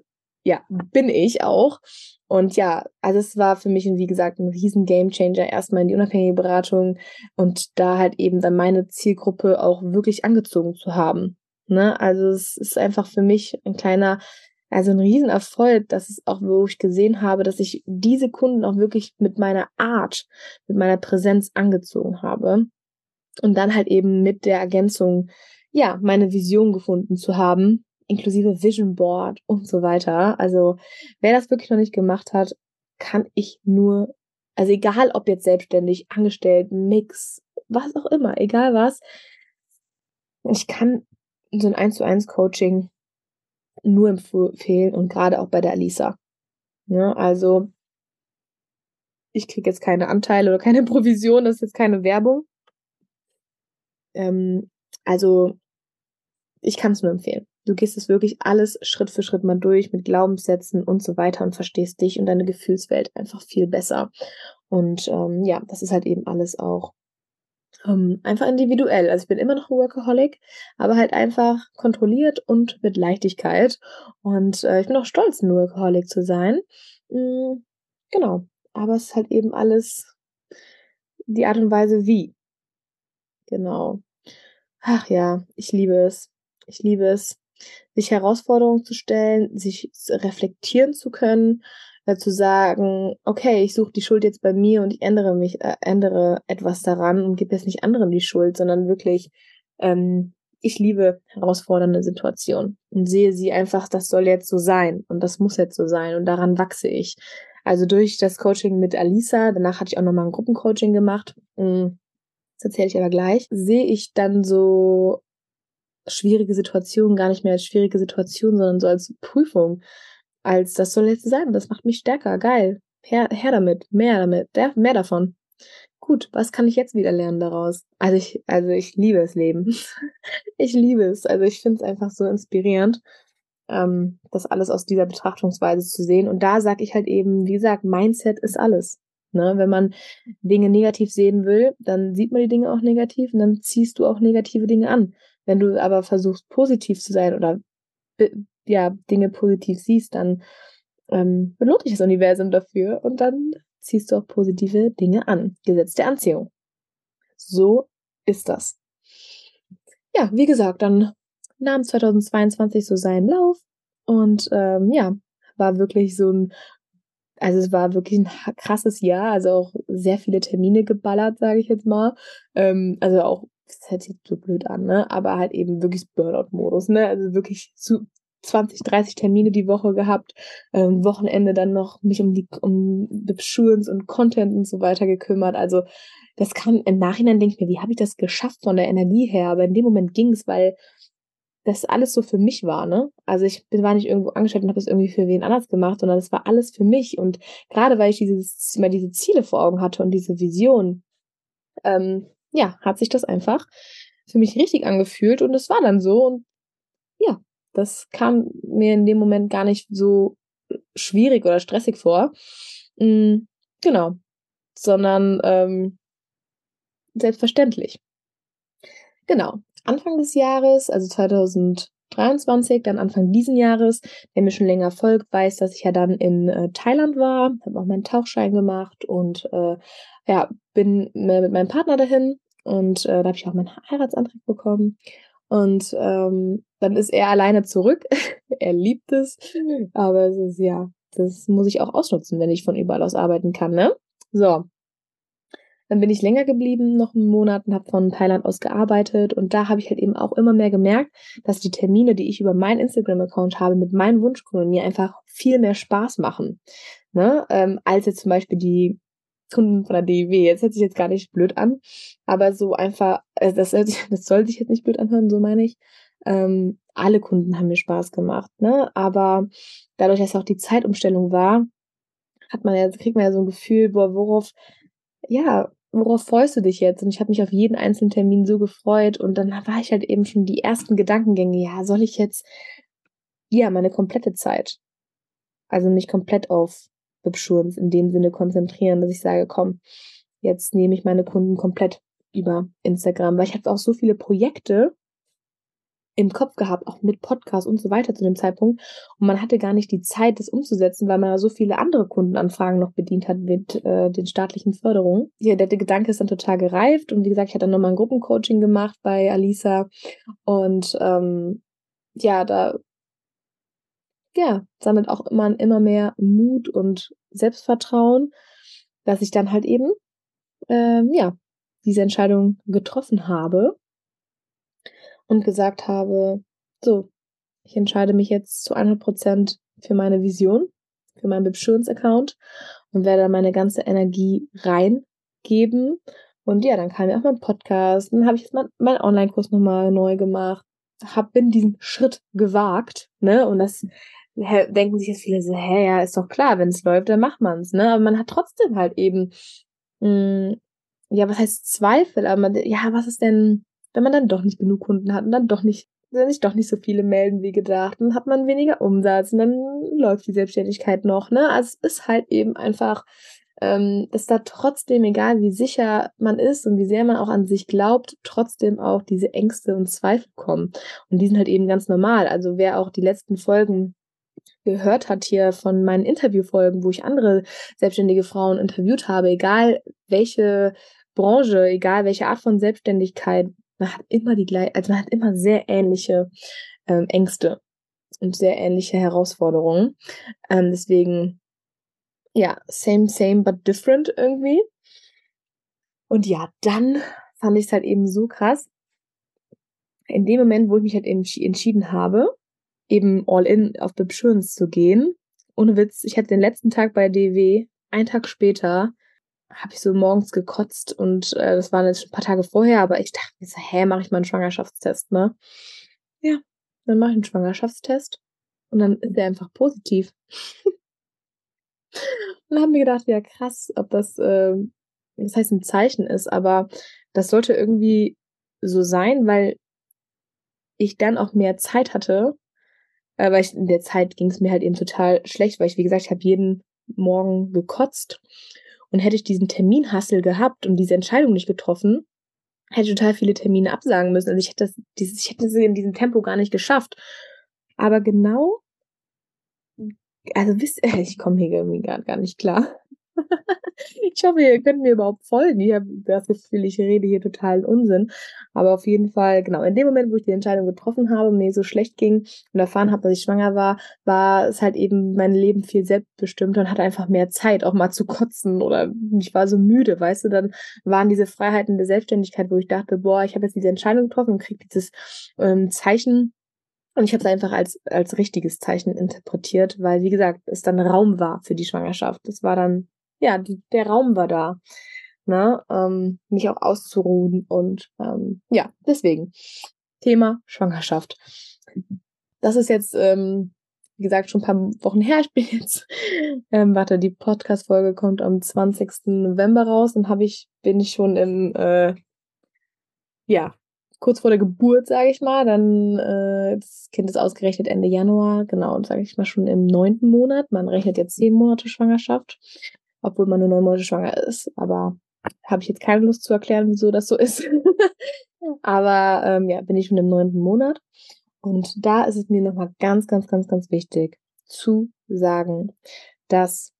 ja, bin ich auch. Und ja, also es war für mich, wie gesagt, ein riesen Gamechanger, erstmal in die unabhängige Beratung und da halt eben dann meine Zielgruppe auch wirklich angezogen zu haben. Ne? Also es ist einfach für mich ein kleiner, also ein Riesenerfolg, dass es auch, wo ich gesehen habe, dass ich diese Kunden auch wirklich mit meiner Art, mit meiner Präsenz angezogen habe und dann halt eben mit der Ergänzung, ja, meine Vision gefunden zu haben, inklusive Vision Board und so weiter. Also wer das wirklich noch nicht gemacht hat, kann ich nur, also egal ob jetzt selbstständig, angestellt, Mix, was auch immer, egal was, ich kann so ein eins zu eins Coaching nur empfehlen und gerade auch bei der Alisa. Ja, also ich kriege jetzt keine Anteile oder keine Provision, das ist jetzt keine Werbung. Ähm, also ich kann es nur empfehlen. Du gehst es wirklich alles Schritt für Schritt mal durch mit Glaubenssätzen und so weiter und verstehst dich und deine Gefühlswelt einfach viel besser. Und ähm, ja, das ist halt eben alles auch ähm, einfach individuell. Also ich bin immer noch ein Workaholic, aber halt einfach kontrolliert und mit Leichtigkeit. Und äh, ich bin auch stolz, ein Workaholic zu sein. Mhm, genau, aber es ist halt eben alles die Art und Weise wie. Genau. Ach ja, ich liebe es. Ich liebe es. Sich Herausforderungen zu stellen, sich reflektieren zu können, äh, zu sagen, okay, ich suche die Schuld jetzt bei mir und ich ändere mich, äh, ändere etwas daran und gebe jetzt nicht anderen die Schuld, sondern wirklich, ähm, ich liebe herausfordernde Situationen und sehe sie einfach, das soll jetzt so sein und das muss jetzt so sein und daran wachse ich. Also durch das Coaching mit Alisa, danach hatte ich auch nochmal ein Gruppencoaching gemacht, das erzähle ich aber gleich, sehe ich dann so schwierige Situationen gar nicht mehr als schwierige Situationen, sondern so als Prüfung, als das soll jetzt sein, das macht mich stärker, geil, her, her damit, mehr damit, mehr davon. Gut, was kann ich jetzt wieder lernen daraus? Also ich, also ich liebe das Leben. Ich liebe es, also ich finde es einfach so inspirierend, ähm, das alles aus dieser Betrachtungsweise zu sehen und da sage ich halt eben, wie gesagt, Mindset ist alles. Ne? Wenn man Dinge negativ sehen will, dann sieht man die Dinge auch negativ und dann ziehst du auch negative Dinge an. Wenn du aber versuchst, positiv zu sein oder ja, Dinge positiv siehst, dann ähm, belohnt dich das Universum dafür und dann ziehst du auch positive Dinge an. Gesetz der Anziehung. So ist das. Ja, wie gesagt, dann nahm zweitausendzweiundzwanzig so seinen Lauf und ähm, ja, war wirklich so ein, also es war wirklich ein krasses Jahr, also auch sehr viele Termine geballert, sage ich jetzt mal. Ähm, also auch das hört sich so blöd an, ne? Aber halt eben wirklich Burnout-Modus, ne? Also wirklich zu zwanzig, dreißig Termine die Woche gehabt, ähm, Wochenende dann noch mich um die um Bibsurance und Content und so weiter gekümmert. Also das kann im Nachhinein denke ich mir, wie habe ich das geschafft von der Energie her? Aber in dem Moment ging es, weil das alles so für mich war, ne? Also ich bin, war nicht irgendwo angestellt und habe das irgendwie für wen anders gemacht, sondern das war alles für mich. Und gerade weil ich dieses, immer diese Ziele vor Augen hatte und diese Vision, ähm, ja, hat sich das einfach für mich richtig angefühlt und es war dann so. Und ja, das kam mir in dem Moment gar nicht so schwierig oder stressig vor. Mhm, genau. Sondern ähm, selbstverständlich. Genau. Anfang des Jahres, also zwanzig dreiundzwanzig, dann Anfang diesen Jahres, wer mir schon länger folgt, weiß, dass ich ja dann in äh, Thailand war, habe auch meinen Tauchschein gemacht und äh, ja, bin äh, mit meinem Partner dahin und äh, da habe ich auch meinen Heiratsantrag bekommen und ähm, dann ist er alleine zurück. Er liebt es, aber es ist ja, das muss ich auch ausnutzen, wenn ich von überall aus arbeiten kann, ne? So. Dann bin ich länger geblieben, noch einen Monat und habe von Thailand aus gearbeitet und da habe ich halt eben auch immer mehr gemerkt, dass die Termine, die ich über meinen Instagram-Account habe, mit meinen Wunschkunden mir einfach viel mehr Spaß machen, ne? Ähm, als jetzt zum Beispiel die Kunden von der D E W. Jetzt hört sich jetzt gar nicht blöd an, aber so einfach, äh, das, das soll sich jetzt nicht blöd anhören, so meine ich. Ähm, alle Kunden haben mir Spaß gemacht, ne? Aber dadurch, dass auch die Zeitumstellung war, hat man ja, kriegt man ja so ein Gefühl, boah, worauf, ja, worauf freust du dich jetzt? Und ich habe mich auf jeden einzelnen Termin so gefreut und dann war ich halt eben schon die ersten Gedankengänge, ja, soll ich jetzt, ja, meine komplette Zeit, also mich komplett auf Bibsurance in dem Sinne konzentrieren, dass ich sage, komm, jetzt nehme ich meine Kunden komplett über Instagram, weil ich habe auch so viele Projekte im Kopf gehabt, auch mit Podcast und so weiter zu dem Zeitpunkt. Und man hatte gar nicht die Zeit, das umzusetzen, weil man ja so viele andere Kundenanfragen noch bedient hat mit äh, den staatlichen Förderungen. Ja, der Gedanke ist dann total gereift. Und wie gesagt, ich hatte dann nochmal ein Gruppencoaching gemacht bei Alisa. Und ähm, ja, da ja, sammelt auch immer, immer mehr Mut und Selbstvertrauen, dass ich dann halt eben ähm, ja, diese Entscheidung getroffen habe. Und gesagt habe, so, ich entscheide mich jetzt zu hundert Prozent für meine Vision, für meinen Bibsurance-Account und werde da meine ganze Energie reingeben. Und ja, dann kam ja auch mein Podcast, dann habe ich jetzt meinen mein Online-Kurs nochmal neu gemacht, hab, bin diesen Schritt gewagt, ne, und das hä, denken sich jetzt viele so, hä, ja, ist doch klar, wenn es läuft, dann macht man's, ne, aber man hat trotzdem halt eben, mh, ja, was heißt Zweifel, aber man, ja, was ist denn, wenn man dann doch nicht genug Kunden hat und dann doch nicht, wenn sich doch nicht so viele melden wie gedacht, dann hat man weniger Umsatz und dann läuft die Selbstständigkeit noch, ne? Also es ist halt eben einfach, ähm, dass da trotzdem, egal wie sicher man ist und wie sehr man auch an sich glaubt, trotzdem auch diese Ängste und Zweifel kommen. Und die sind halt eben ganz normal. Also wer auch die letzten Folgen gehört hat hier von meinen Interviewfolgen, wo ich andere selbstständige Frauen interviewt habe, egal welche Branche, egal welche Art von Selbstständigkeit, man hat immer die gleiche, also man hat immer sehr ähnliche ähm, Ängste und sehr ähnliche Herausforderungen. Ähm, deswegen, ja, same, same, but different irgendwie. Und ja, dann fand ich es halt eben so krass. In dem Moment, wo ich mich halt eben entschieden habe, eben all in auf Bibsurance zu gehen, ohne Witz, ich hatte den letzten Tag bei D W, einen Tag später, habe ich so morgens gekotzt und äh, das waren jetzt schon ein paar Tage vorher, aber ich dachte mir so, hä, mache ich mal einen Schwangerschaftstest, ne? Ja, dann mache ich einen Schwangerschaftstest und dann ist der einfach positiv. Und dann haben wir gedacht, ja krass, ob das, äh, das heißt ein Zeichen ist, aber das sollte irgendwie so sein, weil ich dann auch mehr Zeit hatte, äh, weil ich, in der Zeit ging es mir halt eben total schlecht, weil ich, wie gesagt, ich habe jeden Morgen gekotzt. Und hätte ich diesen Terminhassel gehabt und diese Entscheidung nicht getroffen, hätte ich total viele Termine absagen müssen. Also ich hätte das, dieses, ich hätte das in diesem Tempo gar nicht geschafft. Aber genau, also wisst ihr, ich komme hier irgendwie gar, gar nicht klar. Ich hoffe, ihr könnt mir überhaupt folgen. Ich habe das Gefühl, ich rede hier totalen Unsinn. Aber auf jeden Fall, genau, in dem Moment, wo ich die Entscheidung getroffen habe, mir so schlecht ging und erfahren habe, dass ich schwanger war, war es halt eben mein Leben viel selbstbestimmter und hatte einfach mehr Zeit, auch mal zu kotzen oder ich war so müde, weißt du, dann waren diese Freiheiten der Selbstständigkeit, wo ich dachte, boah, ich habe jetzt diese Entscheidung getroffen und kriege dieses ähm, Zeichen. Und ich habe es einfach als als richtiges Zeichen interpretiert, weil, wie gesagt, es dann Raum war für die Schwangerschaft. Das war dann ja, die, der Raum war da, ne, ähm, mich auch auszuruhen und ähm, ja, deswegen Thema Schwangerschaft. Das ist jetzt, ähm, wie gesagt, schon ein paar Wochen her. Ich bin jetzt, ähm, warte, die Podcast-Folge kommt am zwanzigsten November raus. Dann habe ich, bin ich schon im, äh, ja, kurz vor der Geburt, sage ich mal. Dann, äh, das Kind ist ausgerechnet Ende Januar, genau, und sage ich mal schon im neunten Monat. Man rechnet jetzt zehn Monate Schwangerschaft, obwohl man nur neun Monate schwanger ist. Aber habe ich jetzt keine Lust zu erklären, wieso das so ist. Aber ähm, ja, bin ich schon im neunten Monat. Und da ist es mir nochmal ganz, ganz, ganz, ganz wichtig zu sagen, dass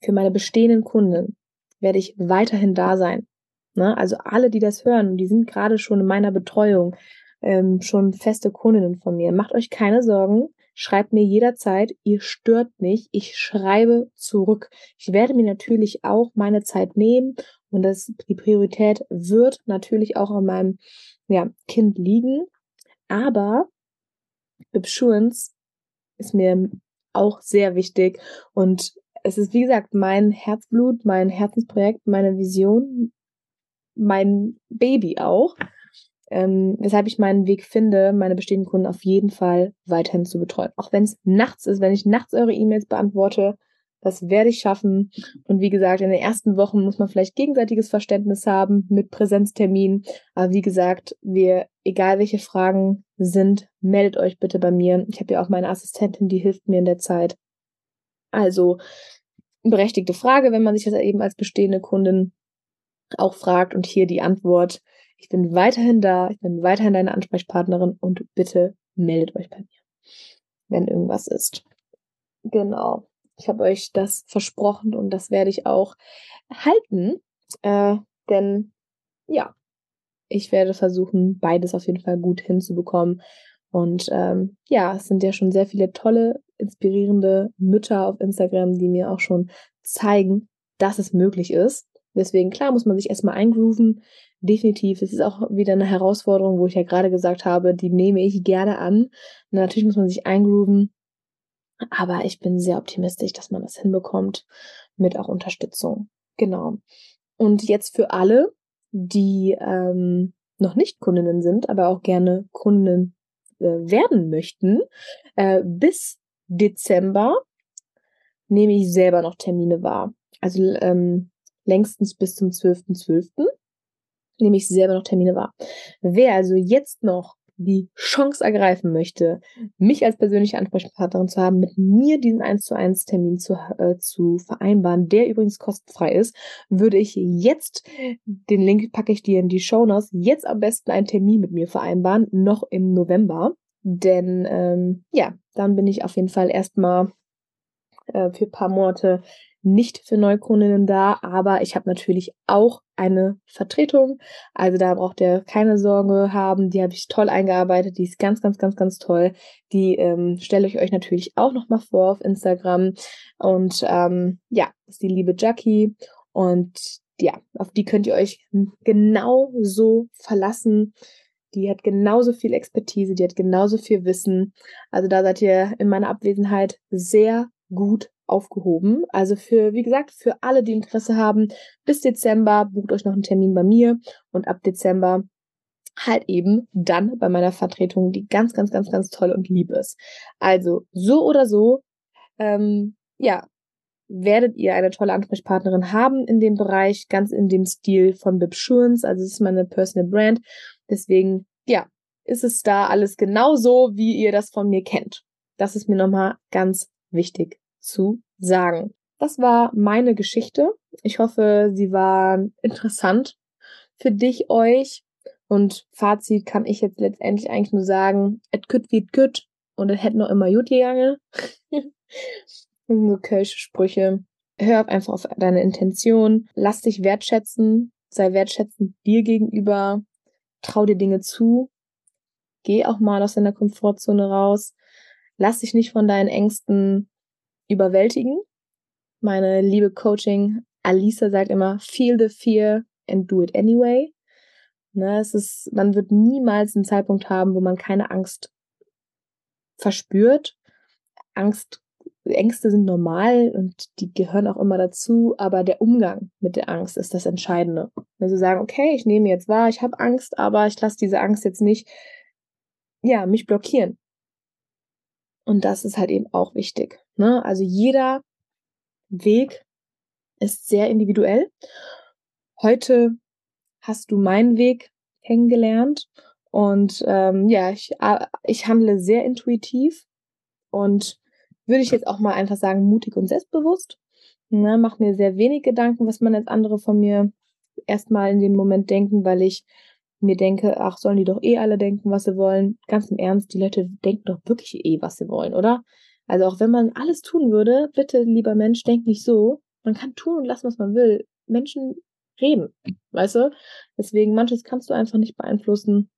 für meine bestehenden Kunden werde ich weiterhin da sein. Ne? Also alle, die das hören, die sind gerade schon in meiner Betreuung, ähm, schon feste Kundinnen von mir. Macht euch keine Sorgen. Schreibt mir jederzeit, ihr stört mich, ich schreibe zurück. Ich werde mir natürlich auch meine Zeit nehmen und das, die Priorität wird natürlich auch an meinem ja, Kind liegen. Aber Bibsurance ist mir auch sehr wichtig und es ist, wie gesagt, mein Herzblut, mein Herzensprojekt, meine Vision, mein Baby auch. Ähm, weshalb ich meinen Weg finde, meine bestehenden Kunden auf jeden Fall weiterhin zu betreuen. Auch wenn es nachts ist, wenn ich nachts eure E-Mails beantworte, das werde ich schaffen. Und wie gesagt, in den ersten Wochen muss man vielleicht gegenseitiges Verständnis haben mit Präsenzterminen. Aber wie gesagt, wir, egal welche Fragen sind, meldet euch bitte bei mir. Ich habe ja auch meine Assistentin, die hilft mir in der Zeit. Also eine berechtigte Frage, wenn man sich das eben als bestehende Kundin auch fragt und hier die Antwort. Ich bin weiterhin da, ich bin weiterhin deine Ansprechpartnerin und bitte meldet euch bei mir, wenn irgendwas ist. Genau, ich habe euch das versprochen und das werde ich auch halten, äh, denn ja, ich werde versuchen, beides auf jeden Fall gut hinzubekommen. Und ähm, ja, es sind ja schon sehr viele tolle, inspirierende Mütter auf Instagram, die mir auch schon zeigen, dass es möglich ist. Deswegen, klar, muss man sich erstmal eingrooven, definitiv. Es ist auch wieder eine Herausforderung, wo ich ja gerade gesagt habe, die nehme ich gerne an. Natürlich muss man sich eingrooven, aber ich bin sehr optimistisch, dass man das hinbekommt mit auch Unterstützung. Genau. Und jetzt für alle, die ähm, noch nicht Kundinnen sind, aber auch gerne Kunden äh, werden möchten, äh, bis Dezember nehme ich selber noch Termine wahr. Also ähm, längstens bis zum zwölften zwölften nehme ich selber noch Termine wahr. Wer also jetzt noch die Chance ergreifen möchte, mich als persönliche Ansprechpartnerin zu haben, mit mir diesen eins zu eins Termin zu, äh, zu vereinbaren, der übrigens kostenfrei ist, würde ich jetzt, den Link packe ich dir in die Shownotes, jetzt am besten einen Termin mit mir vereinbaren, noch im November. Denn ähm, ja, dann bin ich auf jeden Fall erstmal äh, für ein paar Monate nicht für Neukundinnen da, aber ich habe natürlich auch eine Vertretung, also da braucht ihr keine Sorge haben, die habe ich toll eingearbeitet, die ist ganz, ganz, ganz, ganz toll, die ähm, stelle ich euch natürlich auch nochmal vor auf Instagram und ähm, ja, ist die liebe Jackie und ja, auf die könnt ihr euch genauso verlassen, die hat genauso viel Expertise, die hat genauso viel Wissen, also da seid ihr in meiner Abwesenheit sehr gut aufgehoben. Also für, wie gesagt, für alle, die Interesse haben, bis Dezember bucht euch noch einen Termin bei mir und ab Dezember halt eben dann bei meiner Vertretung, die ganz, ganz, ganz, ganz toll und lieb ist. Also so oder so, ähm, ja, werdet ihr eine tolle Ansprechpartnerin haben in dem Bereich, ganz in dem Stil von Bibsurance, also es ist meine Personal Brand. Deswegen, ja, ist es da alles genauso, wie ihr das von mir kennt. Das ist mir nochmal ganz wichtig zu sagen. Das war meine Geschichte. Ich hoffe, sie waren interessant für dich, euch. Und Fazit kann ich jetzt letztendlich eigentlich nur sagen, et kütt wie et kütt und es hätte noch immer gut gegangen. Nur kölsche Sprüche. Hör einfach auf deine Intention. Lass dich wertschätzen. Sei wertschätzend dir gegenüber. Trau dir Dinge zu. Geh auch mal aus deiner Komfortzone raus. Lass dich nicht von deinen Ängsten überwältigen. Meine liebe Coaching Alisa sagt immer, feel the fear and do it anyway. Ne, es ist, man wird niemals einen Zeitpunkt haben, wo man keine Angst verspürt. Angst, Ängste sind normal und die gehören auch immer dazu, aber der Umgang mit der Angst ist das Entscheidende. Also sagen, okay, ich nehme jetzt wahr, ich habe Angst, aber ich lasse diese Angst jetzt nicht ja, mich blockieren. Und das ist halt eben auch wichtig, ne? Also jeder Weg ist sehr individuell. Heute hast du meinen Weg kennengelernt und ähm, ja, ich, ich handle sehr intuitiv und würde ich jetzt auch mal einfach sagen, mutig und selbstbewusst. Ne, mache mir sehr wenig Gedanken, was man als andere von mir erstmal in dem Moment denken, weil ich mir denke, ach, sollen die doch eh alle denken, was sie wollen. Ganz im Ernst, die Leute denken doch wirklich eh, was sie wollen, oder? Also auch wenn man alles tun würde, bitte, lieber Mensch, denk nicht so. Man kann tun und lassen, was man will. Menschen reden, weißt du? Deswegen, manches kannst du einfach nicht beeinflussen.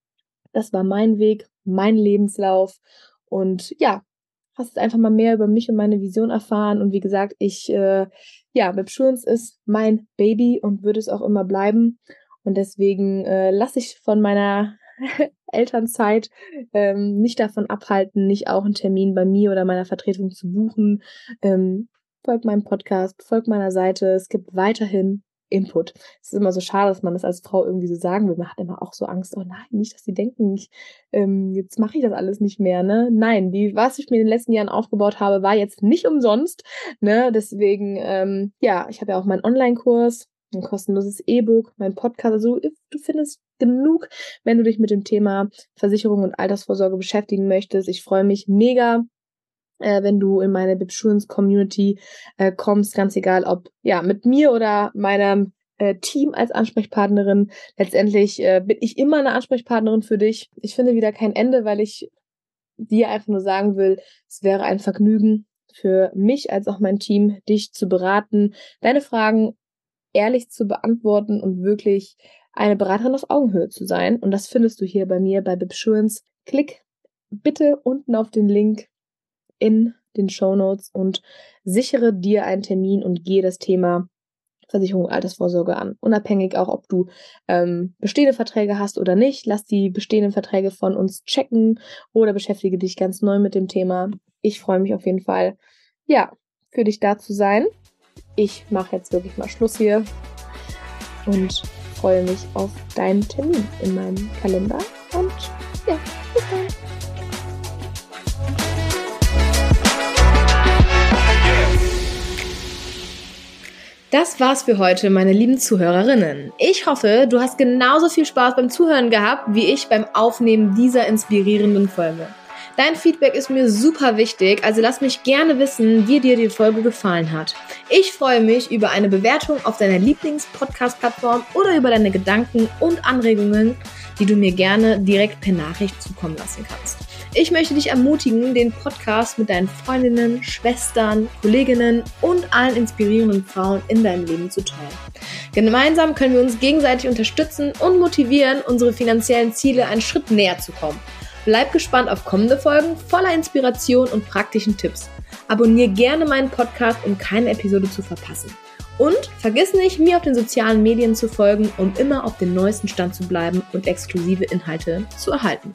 Das war mein Weg, mein Lebenslauf und ja, hast einfach mal mehr über mich und meine Vision erfahren und wie gesagt, ich, äh, ja, Bibsurance ist mein Baby und wird es auch immer bleiben und deswegen äh, lasse ich von meiner Elternzeit ähm, nicht davon abhalten, nicht auch einen Termin bei mir oder meiner Vertretung zu buchen. Ähm, folgt meinem Podcast, folgt meiner Seite, es gibt weiterhin Input. Es ist immer so schade, dass man das als Frau irgendwie so sagen will. Man hat immer auch so Angst, oh nein, nicht, dass die denken, ich, ähm, jetzt mache ich das alles nicht mehr, ne? Nein, die, was ich mir in den letzten Jahren aufgebaut habe, war jetzt nicht umsonst, ne? Deswegen, ähm, ja, ich habe ja auch meinen Online-Kurs, ein kostenloses E-Book, meinen Podcast, also du findest genug, wenn du dich mit dem Thema Versicherung und Altersvorsorge beschäftigen möchtest. Ich freue mich mega, Äh, wenn du in meine Bibsurance-Community äh, kommst, ganz egal, ob ja mit mir oder meinem äh, Team als Ansprechpartnerin. Letztendlich äh, bin ich immer eine Ansprechpartnerin für dich. Ich finde wieder kein Ende, weil ich dir einfach nur sagen will, es wäre ein Vergnügen für mich als auch mein Team, dich zu beraten, deine Fragen ehrlich zu beantworten und wirklich eine Beraterin auf Augenhöhe zu sein. Und das findest du hier bei mir bei Bibsurance. Klick bitte unten auf den Link in den Shownotes und sichere dir einen Termin und gehe das Thema Versicherung und Altersvorsorge an. Unabhängig auch, ob du ähm, bestehende Verträge hast oder nicht, lass die bestehenden Verträge von uns checken oder beschäftige dich ganz neu mit dem Thema. Ich freue mich auf jeden Fall, ja, für dich da zu sein. Ich mache jetzt wirklich mal Schluss hier und freue mich auf deinen Termin in meinem Kalender und ja, bis dann. Das war's für heute, meine lieben Zuhörerinnen. Ich hoffe, du hast genauso viel Spaß beim Zuhören gehabt, wie ich beim Aufnehmen dieser inspirierenden Folge. Dein Feedback ist mir super wichtig, also lass mich gerne wissen, wie dir die Folge gefallen hat. Ich freue mich über eine Bewertung auf deiner Lieblings-Podcast-Plattform oder über deine Gedanken und Anregungen, die du mir gerne direkt per Nachricht zukommen lassen kannst. Ich möchte dich ermutigen, den Podcast mit deinen Freundinnen, Schwestern, Kolleginnen und allen inspirierenden Frauen in deinem Leben zu teilen. Gemeinsam können wir uns gegenseitig unterstützen und motivieren, unsere finanziellen Ziele einen Schritt näher zu kommen. Bleib gespannt auf kommende Folgen voller Inspiration und praktischen Tipps. Abonniere gerne meinen Podcast, um keine Episode zu verpassen. Und vergiss nicht, mir auf den sozialen Medien zu folgen, um immer auf dem neuesten Stand zu bleiben und exklusive Inhalte zu erhalten.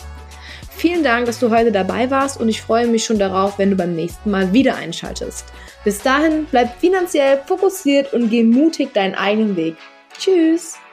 Vielen Dank, dass du heute dabei warst und ich freue mich schon darauf, wenn du beim nächsten Mal wieder einschaltest. Bis dahin, bleib finanziell fokussiert und geh mutig deinen eigenen Weg. Tschüss!